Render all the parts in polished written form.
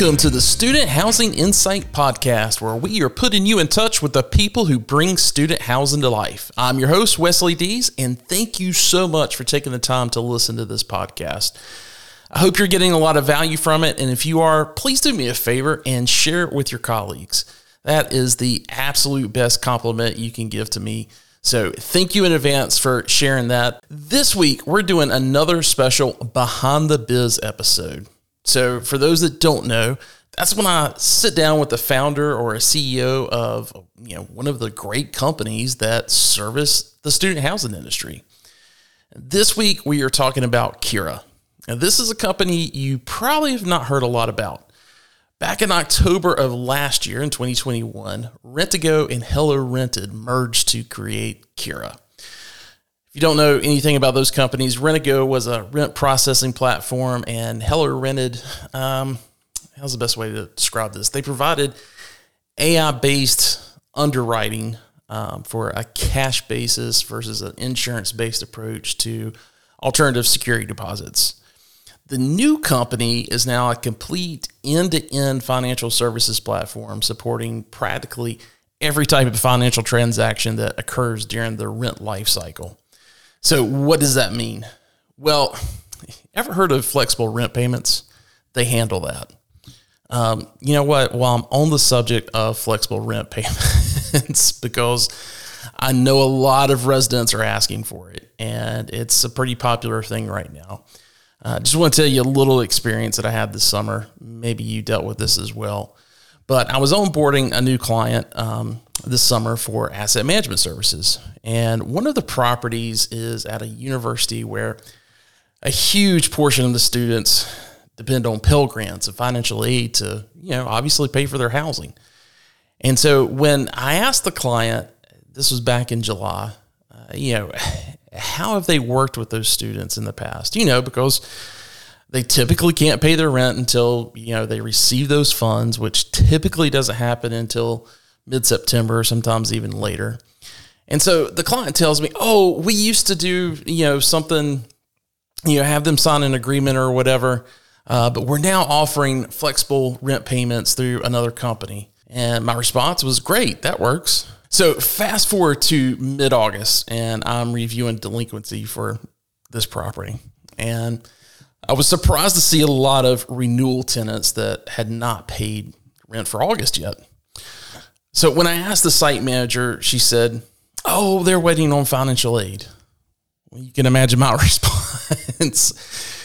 Welcome to the Student Housing Insight Podcast, where we are putting you in touch with the people who bring student housing to life. I'm your host, Wesley Dees, and thank you so much for taking the time to listen to this podcast. I hope you're getting a lot of value from it, and if you are, please do me a favor and share it with your colleagues. That is the absolute best compliment you can give to me. So thank you in advance for sharing that. This week, we're doing another special Behind the Biz episode. So for those that don't know, that's when I sit down with the founder or a CEO of one of the great companies that service the student housing industry. This week, we are talking about Qira. Now, this is a company you probably have not heard a lot about. Back in October of last year, in 2021, RentGo and Hello Rented merged to create Qira. If you don't know anything about those companies, RentGo was a rent processing platform, and Hello Rented, how's the best way to describe this? They provided AI-based underwriting for a cash basis versus an insurance-based approach to alternative security deposits. The new company is now a complete end-to-end financial services platform supporting practically every type of financial transaction that occurs during the rent life cycle. So what does that mean? Well, ever heard of flexible rent payments? They handle that. You know what? While I'm on the subject of flexible rent payments, because I know a lot of residents are asking for it, and it's a pretty popular thing right now. I just want to tell you a little experience that I had this summer. Maybe you dealt with this as well. But I was onboarding a new client this summer for asset management services. And one of the properties is at a university where a huge portion of the students depend on Pell Grants and financial aid to, obviously pay for their housing. And so when I asked the client, this was back in July, how have they worked with those students in the past? Because they typically can't pay their rent until, they receive those funds, which typically doesn't happen until mid-September, sometimes even later. And so the client tells me, oh, we used to do, something, have them sign an agreement or whatever, but we're now offering flexible rent payments through another company. And my response was, great, that works. So fast forward to mid-August, and I'm reviewing delinquency for this property. And I was surprised to see a lot of renewal tenants that had not paid rent for August yet. So when I asked the site manager, she said, oh, they're waiting on financial aid. Well, you can imagine my response.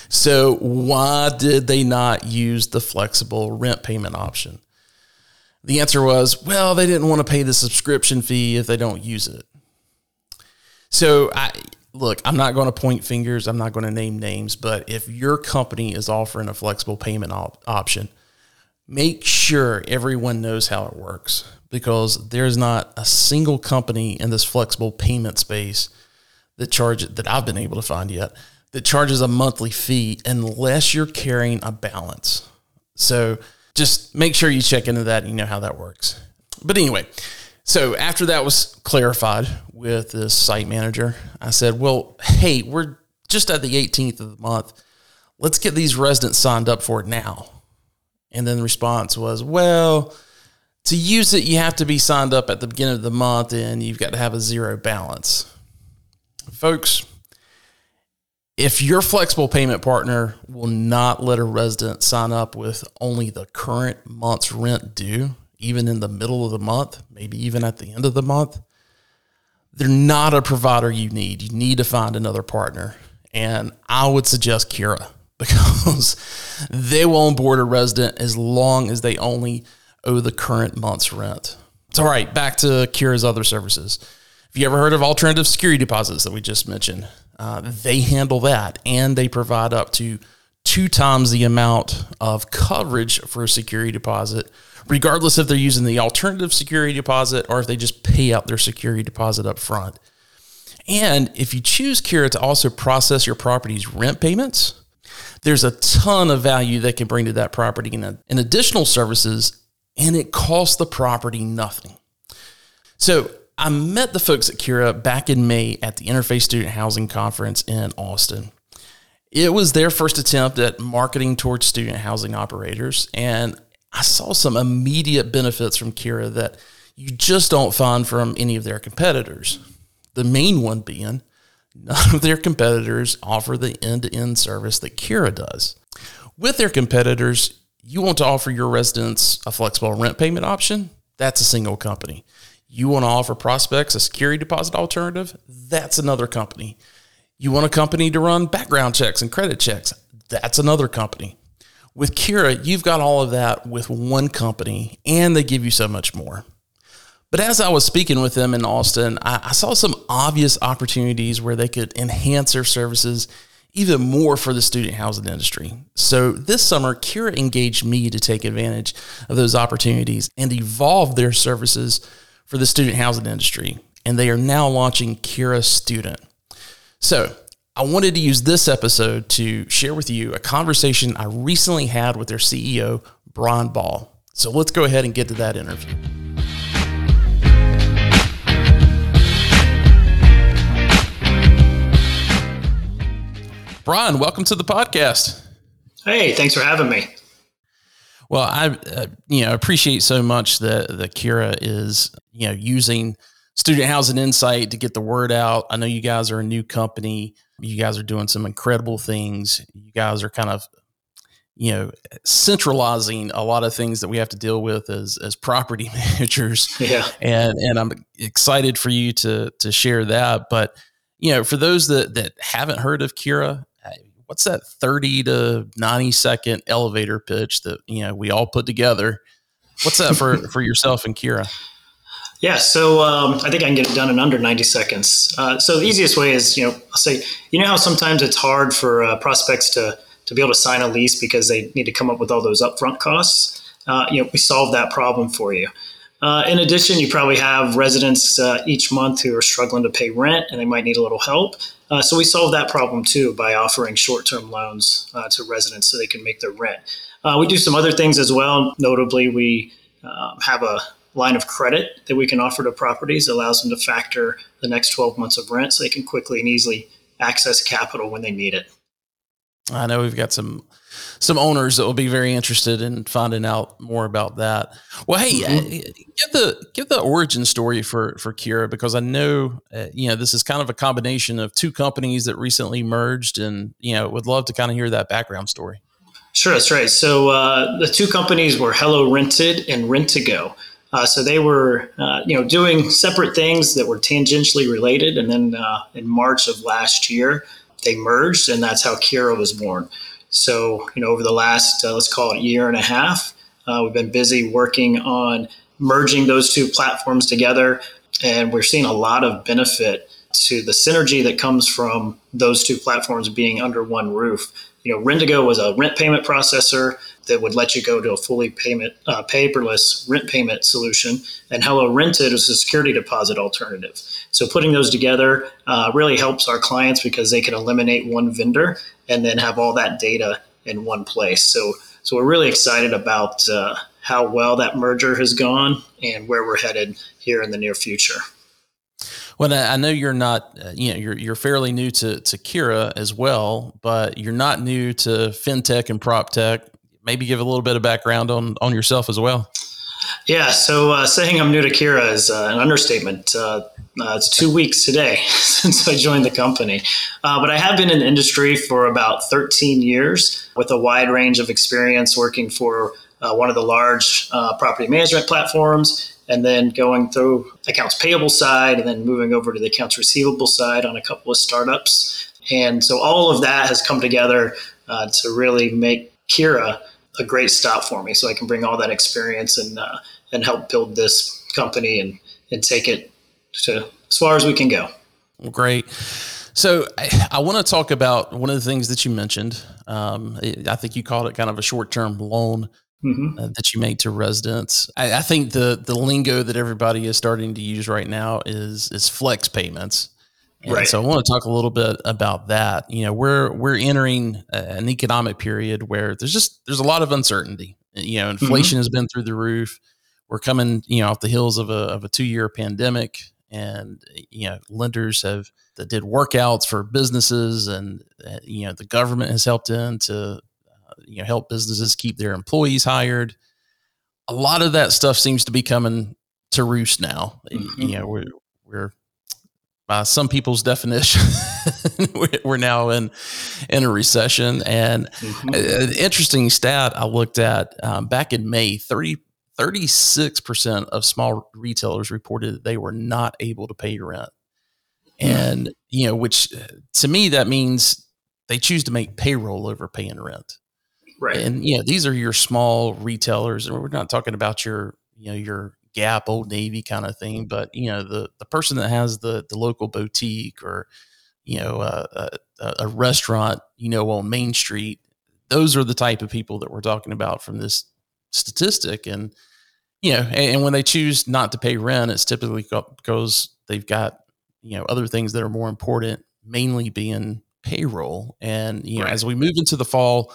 So why did they not use the flexible rent payment option? The answer was, well, they didn't want to pay the subscription fee if they don't use it. So, I'm not going to point fingers. I'm not going to name names. But if your company is offering a flexible payment option, make sure everyone knows how it works, because there's not a single company in this flexible payment space that I've been able to find yet that charges a monthly fee unless you're carrying a balance. So just make sure you check into that and you know how that works. But anyway, so after that was clarified with the site manager, I said, well, hey, we're just at the 18th of the month. Let's get these residents signed up for it now. And then the response was, well, to use it, you have to be signed up at the beginning of the month and you've got to have a zero balance. Folks, if your flexible payment partner will not let a resident sign up with only the current month's rent due, even in the middle of the month, maybe even at the end of the month, they're not a provider you need. You need to find another partner. And I would suggest Qira, because they will onboard a resident as long as they only owe the current month's rent. It's all right. Back to Qira's other services. Have you ever heard of alternative security deposits that we just mentioned? They handle that, and they provide up to 2 times the amount of coverage for a security deposit, regardless if they're using the alternative security deposit or if they just pay out their security deposit up front. And if you choose Qira to also process your property's rent payments, there's a ton of value they can bring to that property and additional services, and it costs the property nothing. So I met the folks at Qira back in May at the Interface Student Housing Conference in Austin. It was their first attempt at marketing towards student housing operators, and I saw some immediate benefits from Qira that you just don't find from any of their competitors. The main one being none of their competitors offer the end-to-end service that Qira does. With their competitors, you want to offer your residents a flexible rent payment option? That's a single company. You want to offer prospects a security deposit alternative? That's another company. You want a company to run background checks and credit checks? That's another company. With Qira, you've got all of that with one company, and they give you so much more. But as I was speaking with them in Austin, I saw some obvious opportunities where they could enhance their services even more for the student housing industry. So this summer, Qira engaged me to take advantage of those opportunities and evolve their services for the student housing industry. And they are now launching Qira Student. So I wanted to use this episode to share with you a conversation I recently had with their CEO, Bron Ball. So let's go ahead and get to that interview. Bron, welcome to the podcast. Hey, thanks for having me. Well, I appreciate so much that Qira is using student housing insight to get the word out. I know you guys are a new company. You guys are doing some incredible things. You guys are kind of centralizing a lot of things that we have to deal with as property managers. Yeah, and I'm excited for you to share that. But for those that haven't heard of Qira, what's that 30 to 90 second elevator pitch that, we all put together? What's that for yourself and Qira? Yeah. So, I think I can get it done in under 90 seconds. So the easiest way is, I'll say, how sometimes it's hard for prospects to be able to sign a lease because they need to come up with all those upfront costs. We solve that problem for you. In addition, you probably have residents each month who are struggling to pay rent and they might need a little help. So we solve that problem too by offering short-term loans to residents so they can make their rent. We do some other things as well. Notably, we have a line of credit that we can offer to properties. It allows them to factor the next 12 months of rent so they can quickly and easily access capital when they need it. I know we've got some owners that will be very interested in finding out more about that. Well, hey, give the origin story for Qira, because I know, this is kind of a combination of two companies that recently merged, and, would love to kind of hear that background story. Sure. That's right. So, the two companies were Hello Rented and RentGo. So they were, doing separate things that were tangentially related. And then, in March of last year, they merged, and that's how Qira was born. So, over the last, let's call it year and a half, we've been busy working on merging those two platforms together. And we're seeing a lot of benefit to the synergy that comes from those two platforms being under one roof. RentGo was a rent payment processor that would let you go to a fully paperless rent payment solution. And Hello Rented was a security deposit alternative. So putting those together really helps our clients because they can eliminate one vendor and then have all that data in one place. So we're really excited about how well that merger has gone and where we're headed here in the near future. Well, I know you're not, you're fairly new to Qira as well, but you're not new to fintech and prop tech. Maybe give a little bit of background on yourself as well. Yeah. So saying I'm new to Qira is an understatement. It's 2 weeks today since I joined the company, but I have been in the industry for about 13 years with a wide range of experience working for one of the large property management platforms, and then going through accounts payable side and then moving over to the accounts receivable side on a couple of startups. And so all of that has come together to really make Qira a great stop for me. So I can bring all that experience and help build this company and take it to as far as we can go. Well, great. So I want to talk about one of the things that you mentioned. I think you called it kind of a short-term loan. Mm-hmm. That you make to residents. I think the lingo that everybody is starting to use right now is flex payments. And right. So I want to talk a little bit about that. We're entering an economic period where there's a lot of uncertainty. Inflation mm-hmm. has been through the roof. We're coming, off the heels of a 2-year pandemic. and lenders have that did workouts for businesses, and the government has helped in to help businesses keep their employees hired. A lot of that stuff seems to be coming to roost now. Mm-hmm. We're by some people's definition, we're now in a recession. And mm-hmm. an interesting stat I looked at back in May, 36% of small retailers reported that they were not able to pay rent. And, which to me, that means they choose to make payroll over paying rent. Right. And, these are your small retailers, and we're not talking about your Gap, Old Navy kind of thing, but the person that has the local boutique or a restaurant on Main Street, those are the type of people that we're talking about from this statistic. And and when they choose not to pay rent, it's typically because they've got other things that are more important, mainly being payroll. And right. As we move into the fall,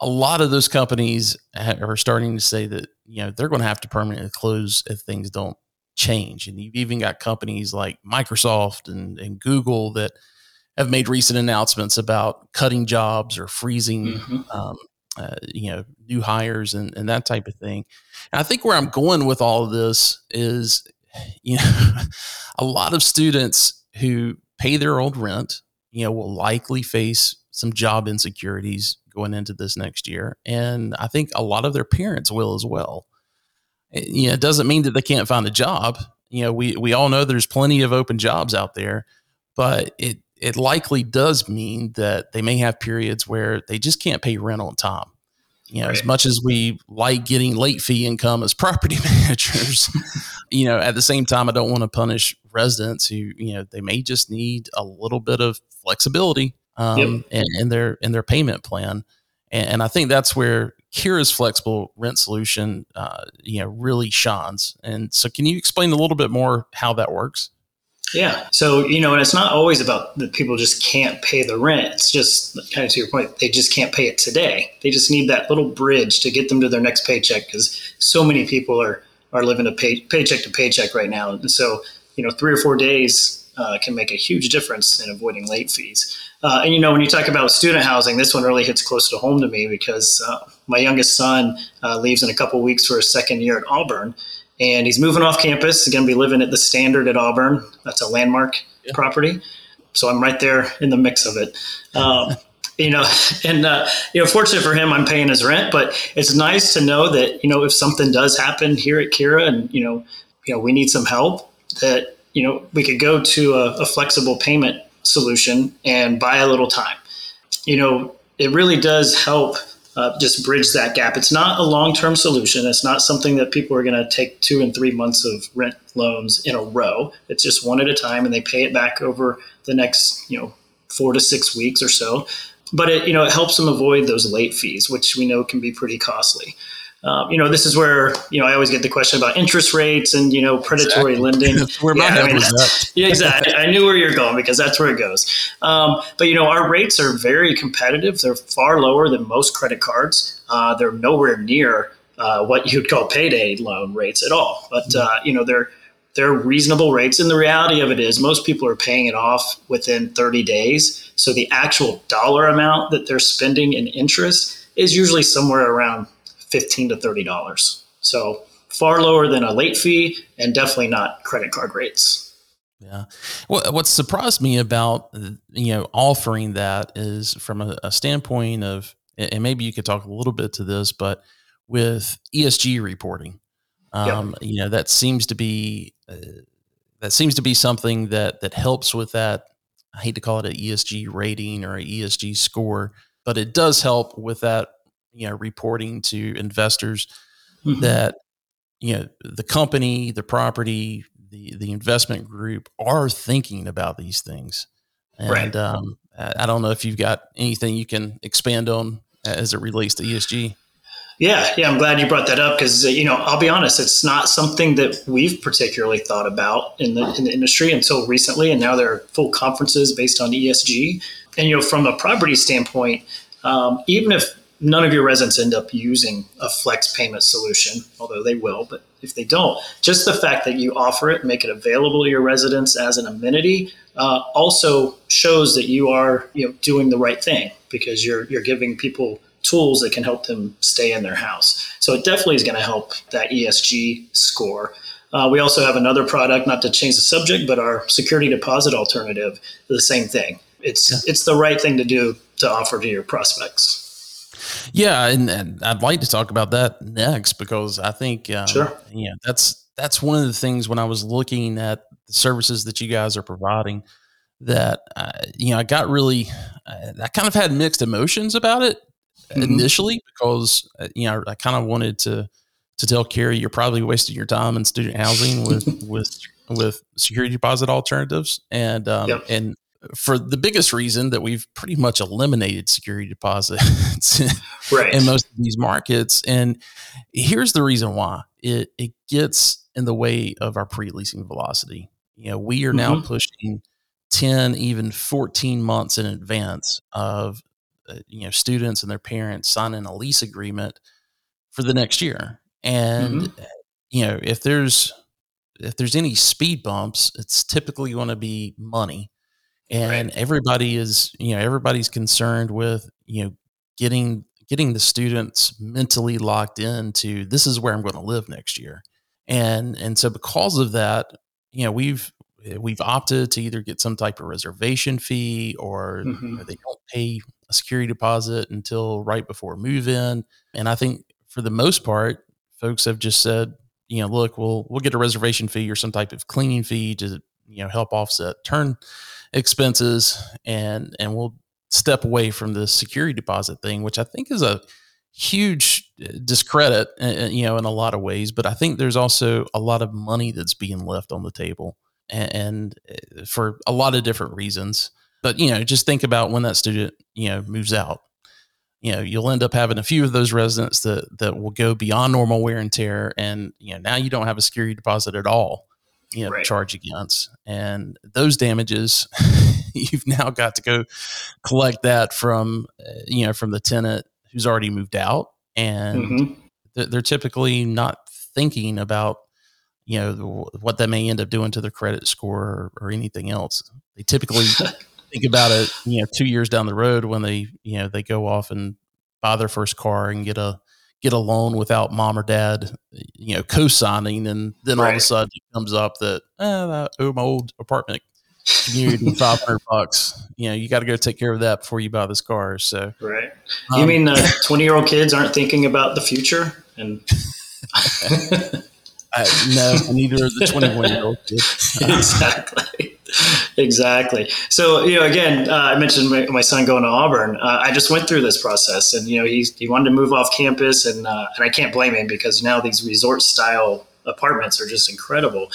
a lot of those companies are starting to say that, they're going to have to permanently close if things don't change. And you've even got companies like Microsoft and Google that have made recent announcements about cutting jobs or freezing, mm-hmm. New hires and that type of thing. And I think where I'm going with all of this is, a lot of students who pay their old rent, will likely face some job insecurities going into this next year. And I think a lot of their parents will as well. It doesn't mean that they can't find a job. We all know there's plenty of open jobs out there, but it likely does mean that they may have periods where they just can't pay rent on time. Right. As much as we like getting late fee income as property managers, at the same time, I don't want to punish residents who, they may just need a little bit of flexibility. In their payment plan. And I think that's where Qira's flexible rent solution, really shines. And so can you explain a little bit more how that works? Yeah. So, and it's not always about that people just can't pay the rent. It's just kind of to your point, they just can't pay it today. They just need that little bridge to get them to their next paycheck, because so many people are living paycheck to paycheck right now. And so, 3 or 4 days can make a huge difference in avoiding late fees. And, when you talk about student housing, this one really hits close to home to me, because my youngest son leaves in a couple weeks for his second year at Auburn, and he's moving off campus. He's going to be living at the Standard at Auburn. That's a landmark property. So I'm right there in the mix of it. Fortunate for him, I'm paying his rent, but it's nice to know that, if something does happen here at Qira and, we need some help, that, we could go to a flexible payment solution and buy a little time. It really does help just bridge that gap. It's not a long-term solution. It's not something that people are going to take 2 and 3 months of rent loans in a row. It's just one at a time, and they pay it back over the next, 4 to 6 weeks or so. But it, it helps them avoid those late fees, which we know can be pretty costly. This is where, I always get the question about interest rates and, predatory lending. Exactly. I knew where you're going, because that's where it goes. But, our rates are very competitive. They're far lower than most credit cards. They're nowhere near what you'd call payday loan rates at all. But, they're reasonable rates. And the reality of it is most people are paying it off within 30 days. So the actual dollar amount that they're spending in interest is usually somewhere around $15 to $30. So far lower than a late fee, and definitely not credit card rates. Yeah. Well, what surprised me about, offering that is from a standpoint of, and maybe you could talk a little bit to this, but with ESG reporting, that seems to be something that helps with that. I hate to call it an ESG rating or an ESG score, but it does help with that, reporting to investors, mm-hmm. that, the company, the property, the investment group are thinking about these things. And right. I don't know if you've got anything you can expand on as it relates to ESG. Yeah. I'm glad you brought that up, because, I'll be honest, it's not something that we've particularly thought about in the industry until recently. And now there are full conferences based on ESG. And, from a property standpoint, even if none of your residents end up using a flex payment solution, although they will, but if they don't, just the fact that you offer it, make it available to your residents as an amenity, also shows that you are, doing the right thing, because you're giving people tools that can help them stay in their house. So it definitely is going to help that ESG score. We also have another product, not to change the subject, but our security deposit alternative is the same thing. It's the right thing to do to offer to your prospects. Yeah, and I'd like to talk about that next, because I think that's one of the things when I was looking at the services that you guys are providing that I got really, I kind of had mixed emotions about it initially, because I kind of wanted to tell Qira, you're probably wasting your time in student housing with security deposit alternatives, and for the biggest reason that we've pretty much eliminated security deposits in most of these markets. And here's the reason why: it gets in the way of our pre-leasing velocity. We are now pushing 10, even 14 months in advance of students and their parents signing a lease agreement for the next year. And if there's any speed bumps, it's typically going to be money. And everybody's concerned with, getting the students mentally locked into, this is where I'm going to live next year. And so because of that, we've opted to either get some type of reservation fee, or they don't pay a security deposit until right before move in. And I think for the most part, folks have just said, look, we'll get a reservation fee or some type of cleaning fee to, help offset turn expenses, and we'll step away from the security deposit thing, which I think is a huge discredit, in a lot of ways. But I think there's also a lot of money that's being left on the table, and for a lot of different reasons. But, just think about when that student, moves out, you'll end up having a few of those residents that will go beyond normal wear and tear. And, now you don't have a security deposit at all. Charge against, and those damages you've now got to go collect that from the tenant who's already moved out, and they're typically not thinking about what that may end up doing to their credit score or anything else. They typically think about it 2 years down the road when they they go off and buy their first car and get a loan without mom or dad, co-signing. And then all of a sudden it comes up that, I owe my old apartment community $500. You got to go take care of that before you buy this car. So, you mean 20-year-old kids aren't thinking about the future? And no, neither are the 21-year-old kids. Exactly. So, again, I mentioned my son going to Auburn. I just went through this process, and, he wanted to move off campus, and I can't blame him, because now these resort style apartments are just incredible.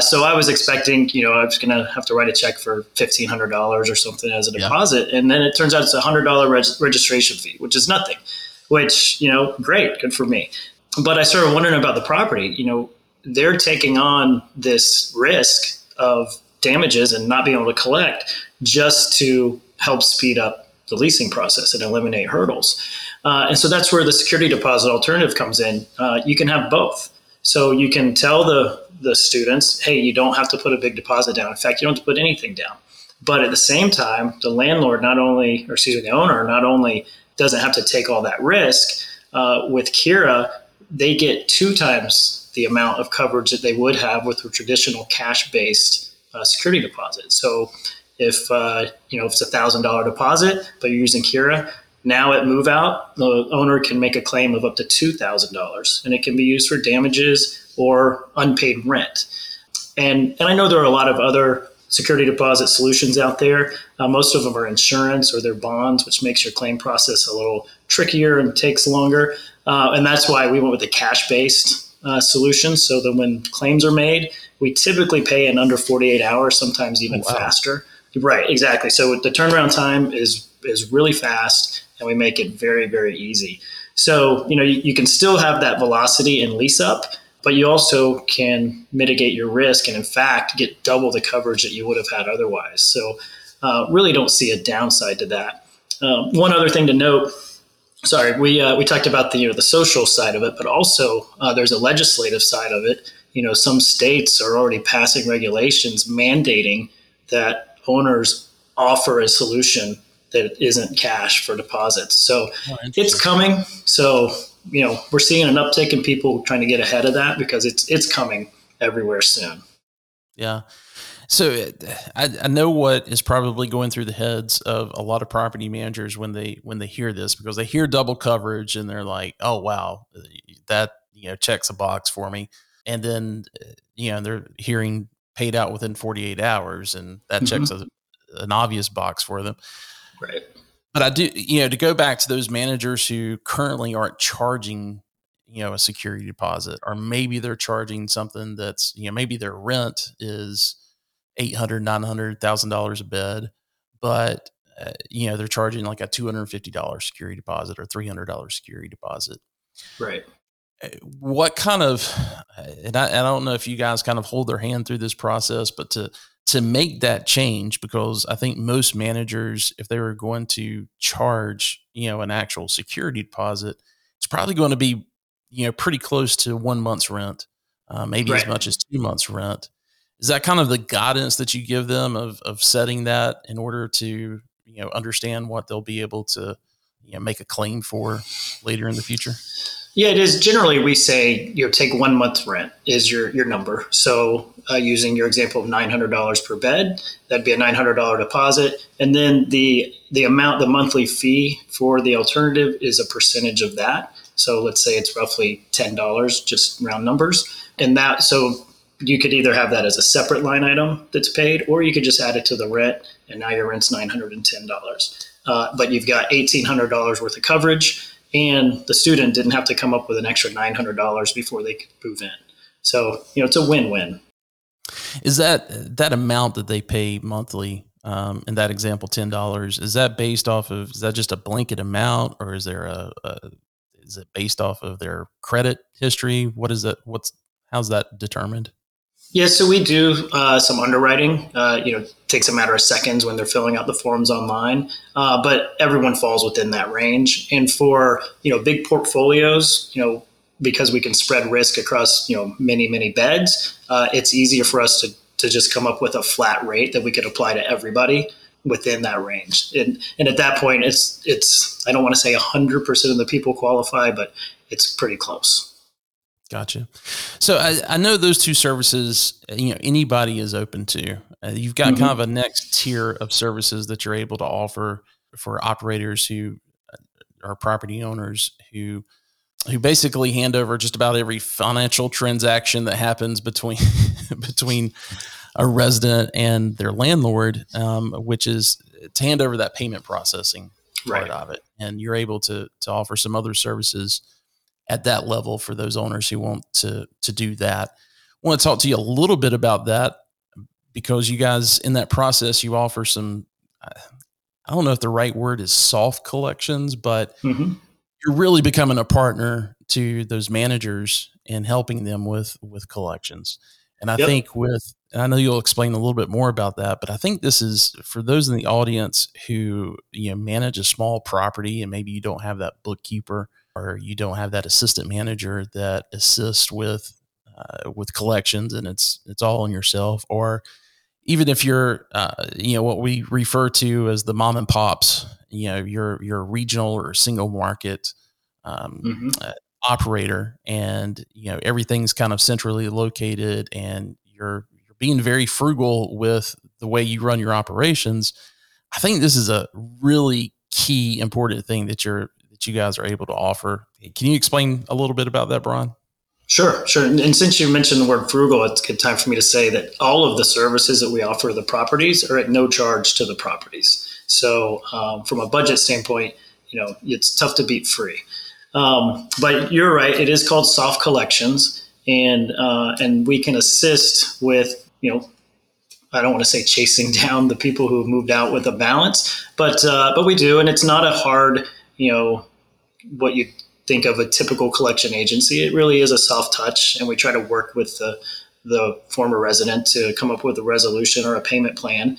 So I was expecting, I was going to have to write a check for $1,500 or something as a deposit. And then it turns out it's a $100 registration fee, which is nothing, which, great, good for me. But I started wondering about the property. They're taking on this risk of damages and not being able to collect just to help speed up the leasing process and eliminate hurdles. And so that's where the security deposit alternative comes in. You can have both. So you can tell the students, hey, you don't have to put a big deposit down. In fact, you don't have to put anything down. But at the same time, the owner not only doesn't have to take all that risk, with Qira, they get 2 times the amount of coverage that they would have with a traditional cash-based security deposit. So if if it's $1,000 deposit, but you're using Qira, now at move out, the owner can make a claim of up to $2,000, and it can be used for damages or unpaid rent. And I know there are a lot of other security deposit solutions out there. Most of them are insurance or they're bonds, which makes your claim process a little trickier and takes longer. And that's why we went with the cash-based solution. So that when claims are made, we typically pay in under 48 hours, sometimes even faster. Right, exactly. So the turnaround time is really fast, and we make it very, very easy. So, you can still have that velocity and lease up, but you also can mitigate your risk and, in fact, get double the coverage that you would have had otherwise. So really don't see a downside to that. One other thing to note, sorry, we talked about the social side of it, but also there's a legislative side of it. Some states are already passing regulations mandating that owners offer a solution that isn't cash for deposits. So it's coming. So, we're seeing an uptick in people trying to get ahead of that because it's coming everywhere soon. Yeah. So I know what is probably going through the heads of a lot of property managers when they hear this, because they hear double coverage and they're like, oh, wow, that, checks a box for me. And then, they're hearing paid out within 48 hours and that checks an obvious box for them. Right. But I do, to go back to those managers who currently aren't charging, a security deposit, or maybe they're charging something that's, maybe their rent is $800, $900, $1,000 a bed, but, they're charging like a $250 security deposit or $300 security deposit. Right. What kind of, and I don't know if you guys kind of hold their hand through this process, but to make that change, because I think most managers, if they were going to charge, an actual security deposit, it's probably going to be, pretty close to 1 month's rent, maybe right. as much as 2 months rent. Is that kind of the guidance that you give them of setting that in order to, understand what they'll be able to, make a claim for later in the future? Yeah, it is. Generally, we say, take 1 month's rent is your number. So using your example of $900 per bed, that'd be a $900 deposit. And then the amount, the monthly fee for the alternative is a percentage of that. So let's say it's roughly $10, just round numbers. And that, so you could either have that as a separate line item that's paid, or you could just add it to the rent, and now your rent's $910. But you've got $1,800 worth of coverage, and the student didn't have to come up with an extra $900 before they could move in. So, it's a win-win. Is that amount that they pay monthly, in that example, $10, is that based off of, is that just a blanket amount, or is there is it based off of their credit history? What is that? How's that determined? Yeah, so we do some underwriting. It takes a matter of seconds when they're filling out the forms online, but everyone falls within that range. And for big portfolios, because we can spread risk across many, many beds, it's easier for us to just come up with a flat rate that we could apply to everybody within that range. And at that point, it's I don't want to say 100% of the people qualify, but it's pretty close. Gotcha. So I know those two services, anybody is open to. You've got kind of a next tier of services that you're able to offer for operators who are property owners who basically hand over just about every financial transaction that happens between a resident and their landlord, which is to hand over that payment processing part of it. And you're able to offer some other services at that level for those owners who want to do that. I want to talk to you a little bit about that, because you guys in that process, you offer some, I don't know if the right word is soft collections, but you're really becoming a partner to those managers and helping them with collections. And I think and I know you'll explain a little bit more about that, but I think this is for those in the audience who, manage a small property and maybe you don't have that bookkeeper, or you don't have that assistant manager that assists with collections, and it's all on yourself. Or even if you're, what we refer to as the mom and pops, your regional or single market operator, and everything's kind of centrally located, and you're being very frugal with the way you run your operations. I think this is a really key important thing that you guys are able to offer. Can you explain a little bit about that, Bron? Sure. And since you mentioned the word frugal, it's good time for me to say that all of the services that we offer the properties are at no charge to the properties. So from a budget standpoint, it's tough to beat free. But you're right. It is called soft collections, and we can assist with, I don't want to say chasing down the people who have moved out with a balance, but we do. And it's not a hard, what you think of a typical collection agency. It really is a soft touch, and we try to work with the the former resident to come up with a resolution or a payment plan.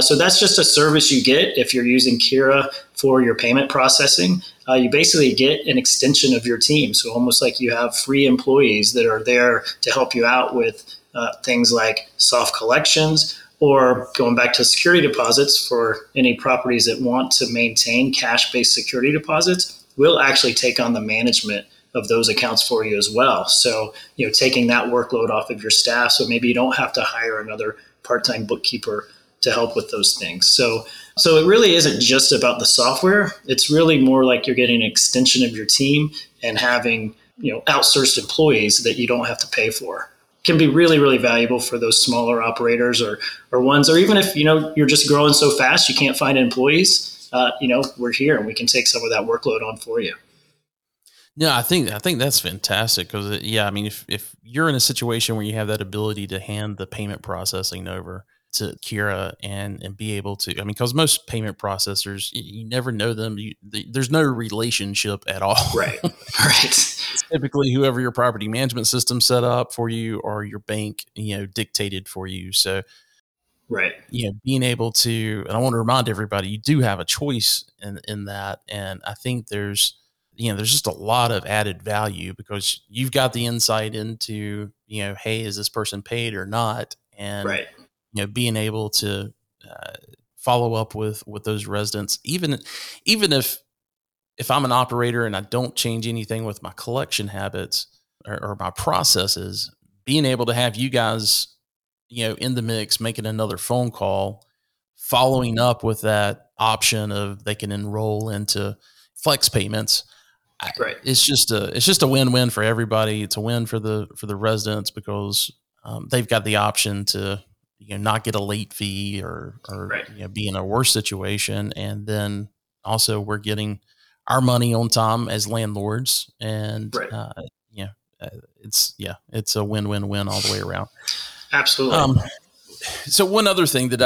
So that's just a service you get if you're using Qira for your payment processing. You basically get an extension of your team. So almost like you have free employees that are there to help you out with things like soft collections, or going back to security deposits for any properties that want to maintain cash-based security deposits. We'll actually take on the management of those accounts for you as well. So, you know, taking that workload off of your staff. So maybe you don't have to hire another part-time bookkeeper to help with those things. So it really isn't just about the software. It's really more like you're getting an extension of your team and having, you know, outsourced employees that you don't have to pay for. Can be really, really valuable for those smaller operators or ones, or even if, you know, you're just growing so fast, you can't find employees, you know, we're here and we can take some of that workload on for you. No, I think that's fantastic because, yeah, I mean, if you're in a situation where you have that ability to hand the payment processing over to Qira and be able to, I mean, because most payment processors, you never know them. There's no relationship at all. Right. Typically, whoever your property management system set up for you or your bank, you know, dictated for you. So, right. You know, being able to, and I want to remind everybody, you do have a choice in that. And I think there's just a lot of added value because you've got the insight into, you know, hey, is this person paid or not? And, right. You know, being able to follow up with those residents, even if I'm an operator and I don't change anything with my collection habits or my processes, being able to have you guys, you know, in the mix, making another phone call, following up with that option of they can enroll into flex payments. Right. It's just a win-win for everybody. It's a win for the residents because they've got the option to, you know, not get a late fee or right. You know, be in a worse situation. And then also we're getting our money on time as landlords and, right. It's a win-win-win all the way around. Absolutely. So one other thing that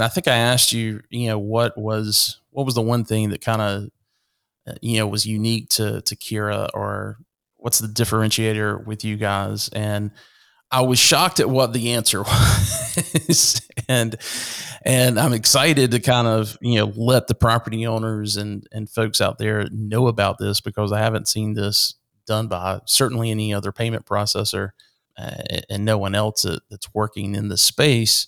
I think I asked you, you know, what was the one thing that kind of, you know, was unique to Qira, or what's the differentiator with you guys? And I was shocked at what the answer was, and I'm excited to kind of, you know, let the property owners and folks out there know about this because I haven't seen this done by certainly any other payment processor and no one else that's working in the space.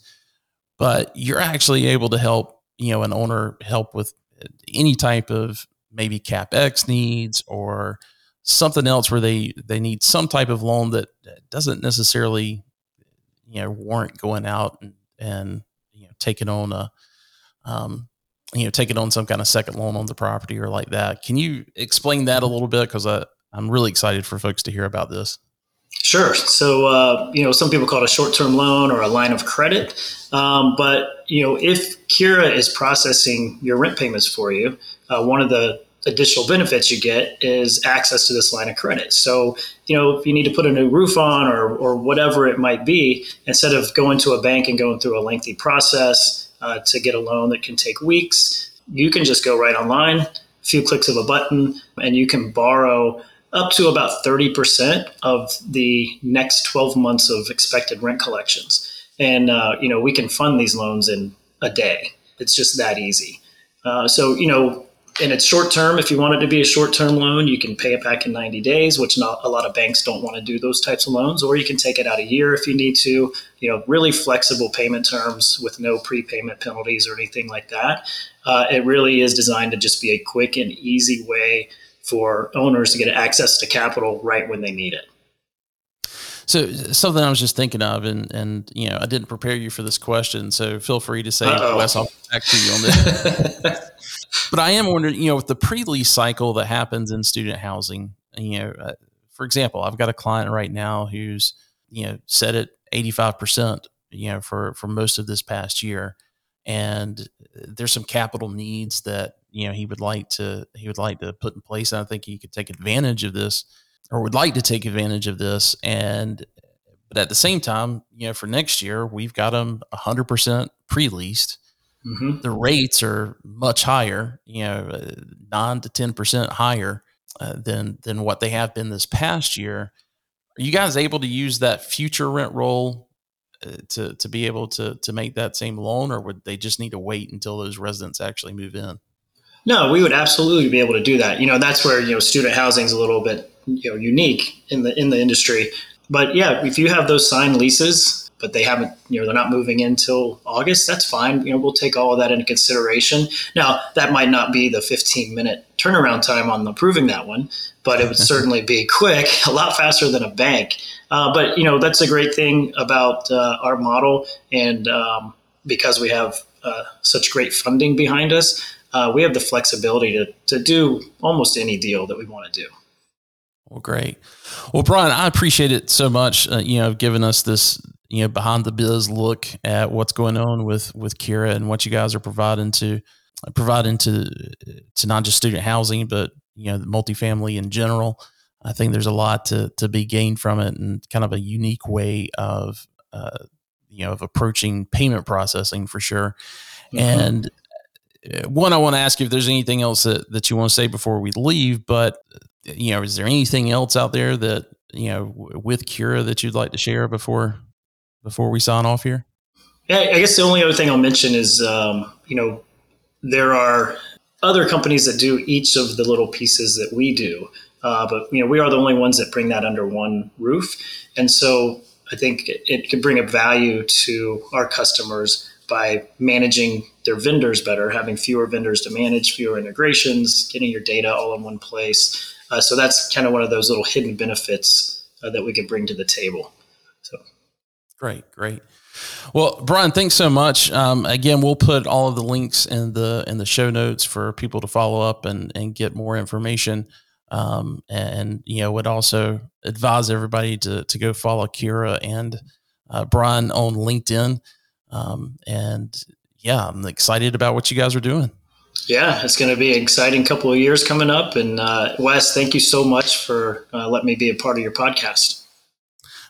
But you're actually able to help, you know, an owner help with any type of maybe CapEx needs or something else where they need some type of loan that doesn't necessarily, you know, warrant going out and you know, taking on some kind of second loan on the property or like that. Can you explain that a little bit? Because I'm really excited for folks to hear about this. Sure. So, you know, some people call it a short-term loan or a line of credit. But, you know, if Qira is processing your rent payments for you, one of the additional benefits you get is access to this line of credit. So, you know, if you need to put a new roof on or whatever it might be, instead of going to a bank and going through a lengthy process to get a loan that can take weeks, you can just go right online, a few clicks of a button, and you can borrow up to about 30% of the next 12 months of expected rent collections. And, you know, we can fund these loans in a day. It's just that easy. So, you know, and it's short term. If you want it to be a short term loan, you can pay it back in 90 days, which not a lot of banks don't want to do those types of loans, or you can take it out a year if you need to, you know, really flexible payment terms with no prepayment penalties or anything like that. It really is designed to just be a quick and easy way for owners to get access to capital right when they need it. So something I was just thinking of, and you know, I didn't prepare you for this question, so feel free to say, Wes, I'll get back to you on this. But I am wondering, you know, with the pre-lease cycle that happens in student housing, you know, for example, I've got a client right now who's, you know, set at 85%, you know, for most of this past year. And there's some capital needs that, you know, he would like to put in place. And I think he could take advantage of this, or would like to take advantage of this. And, but at the same time, you know, for next year, we've got them 100% pre-leased. Mm-hmm. The rates are much higher, you know, 9 to 10% higher than what they have been this past year. Are you guys able to use that future rent roll to be able to make that same loan, or would they just need to wait until those residents actually move in? No, we would absolutely be able to do that. You know, that's where, you know, student housing is a little bit, you know, unique in the industry. But yeah, if you have those signed leases, but they haven't, you know, they're not moving in till August, that's fine. You know, we'll take all of that into consideration. Now, that might not be the 15-minute turnaround time on approving that one, but it would certainly be quick, a lot faster than a bank. But, you know, that's a great thing about our model. And because we have such great funding behind us, we have the flexibility to do almost any deal that we want to do. Well, great. Well, Bron, I appreciate it so much. You know, giving us this, you know, behind the biz look at what's going on with Qira and what you guys are providing to not just student housing, but, you know, the multifamily in general. I think there's a lot to be gained from it, and kind of a unique way of, you know, of approaching payment processing for sure. Mm-hmm. And one, I want to ask you if there's anything else that you want to say before we leave, but, you know, is there anything else out there that, you know, with Qira that you'd like to share before we sign off here? Yeah, I guess the only other thing I'll mention is, you know, there are other companies that do each of the little pieces that we do, but, you know, we are the only ones that bring that under one roof. And so I think it could bring a value to our customers by managing their vendors better, having fewer vendors to manage, fewer integrations, getting your data all in one place. So that's kind of one of those little hidden benefits that we could bring to the table. So, Great. Well, Bron, thanks so much. Again, we'll put all of the links in the show notes for people to follow up and get more information. And, you know, would also advise everybody to go follow Qira and Bron on LinkedIn. And yeah, I'm excited about what you guys are doing. Yeah, it's going to be an exciting couple of years coming up. And Wes, thank you so much for letting me be a part of your podcast.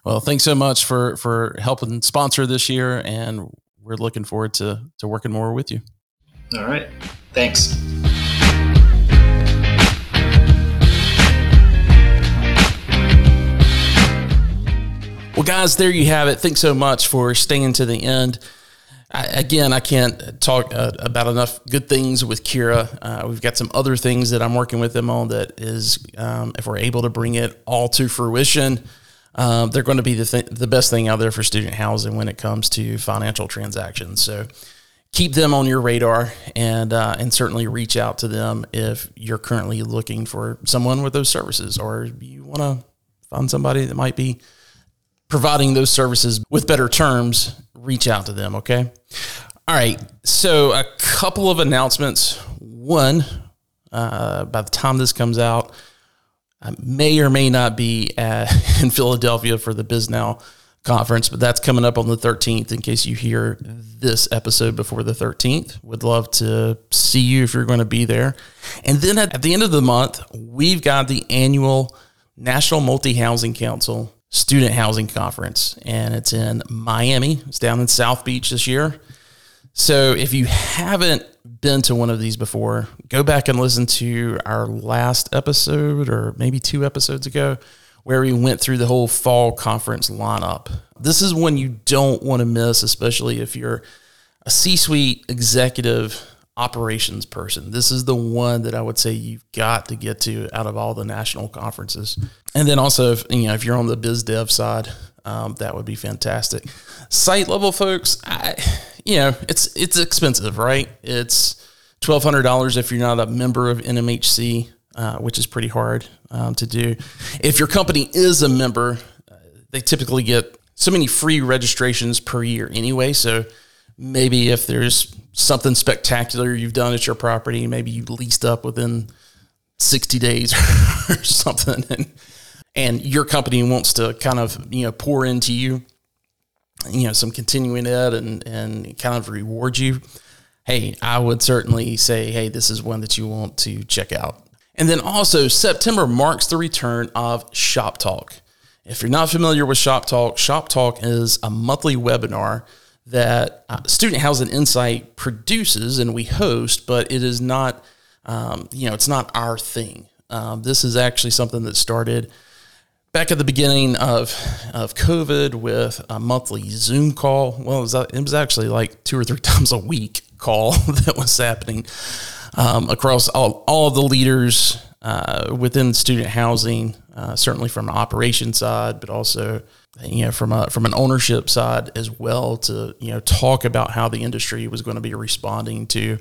Well, thanks so much for helping sponsor this year. And we're looking forward to working more with you. All right. Thanks. Well, guys, there you have it. Thanks so much for staying to the end. I can't talk about enough good things with Qira. We've got some other things that I'm working with them on that is, if we're able to bring it all to fruition, they're going to be the best thing out there for student housing when it comes to financial transactions. So keep them on your radar and certainly reach out to them if you're currently looking for someone with those services, or you want to find somebody that might be providing those services with better terms. Reach out to them, okay? All right, so a couple of announcements. One, by the time this comes out, I may or may not be in Philadelphia for the BizNow conference, but that's coming up on the 13th in case you hear this episode before the 13th. Would love to see you if you're going to be there. And then at the end of the month, we've got the annual National Multi-Housing Council Student Housing Conference, and it's in Miami. It's down in South Beach this year. So if you haven't been to one of these before, go back and listen to our last episode, or maybe 2 episodes ago, where we went through the whole fall conference lineup. This is one you don't want to miss, especially if you're a C-suite executive operations person. This is the one that I would say you've got to get to out of all the national conferences. And then also, if you're on the biz dev side, that would be fantastic. Site level folks, it's expensive, right? It's $1,200 if you're not a member of NMHC, which is pretty hard to do. If your company is a member, they typically get so many free registrations per year anyway. So maybe if there's something spectacular you've done at your property, maybe you leased up within 60 days or something, and your company wants to kind of, pour into you, some continuing ed and kind of reward you. Hey, I would certainly say, hey, this is one that you want to check out. And then also, September marks the return of Shop Talk. If you're not familiar with Shop Talk, Shop Talk is a monthly webinar that Student Housing Insight produces and we host, but it is not, it's not our thing. This is actually something that started back at the beginning of COVID with a monthly Zoom call. Well, it was actually like 2 or 3 times a week call that was happening across all of the leaders within student housing, certainly from an operations side, but also from an ownership side as well, to talk about how the industry was going to be responding to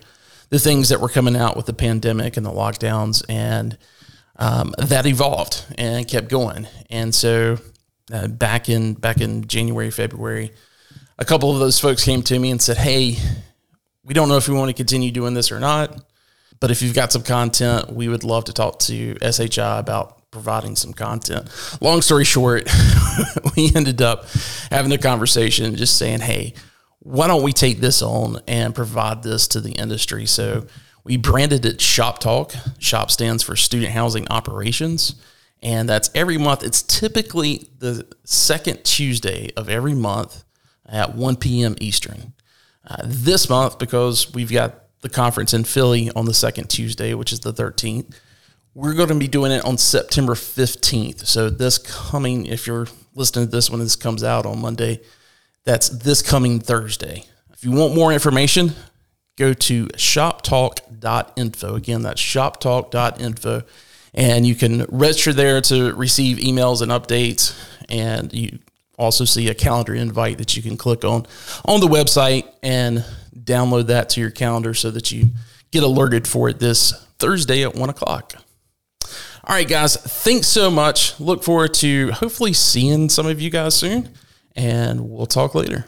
the things that were coming out with the pandemic and the lockdowns, and that evolved and kept going. And so back in January, February, a couple of those folks came to me and said, "Hey, we don't know if we want to continue doing this or not, but if you've got some content, we would love to talk to SHI about providing some content." Long story short, we ended up having a conversation just saying, "Hey, why don't we take this on and provide this to the industry?" So we branded it Shop Talk. Shop stands for Student Housing Operations. And that's every month. It's typically the second Tuesday of every month at 1 p.m. Eastern. This month, because we've got the conference in Philly on the second Tuesday, which is the 13th, we're going to be doing it on September 15th. So this coming, if you're listening to this when this comes out on Monday, that's this coming Thursday. If you want more information, go to shoptalk.info. Again, that's shoptalk.info. And you can register there to receive emails and updates. And you also see a calendar invite that you can click on the website and download that to your calendar so that you get alerted for it this Thursday at 1:00. All right, guys, thanks so much. Look forward to hopefully seeing some of you guys soon. And we'll talk later.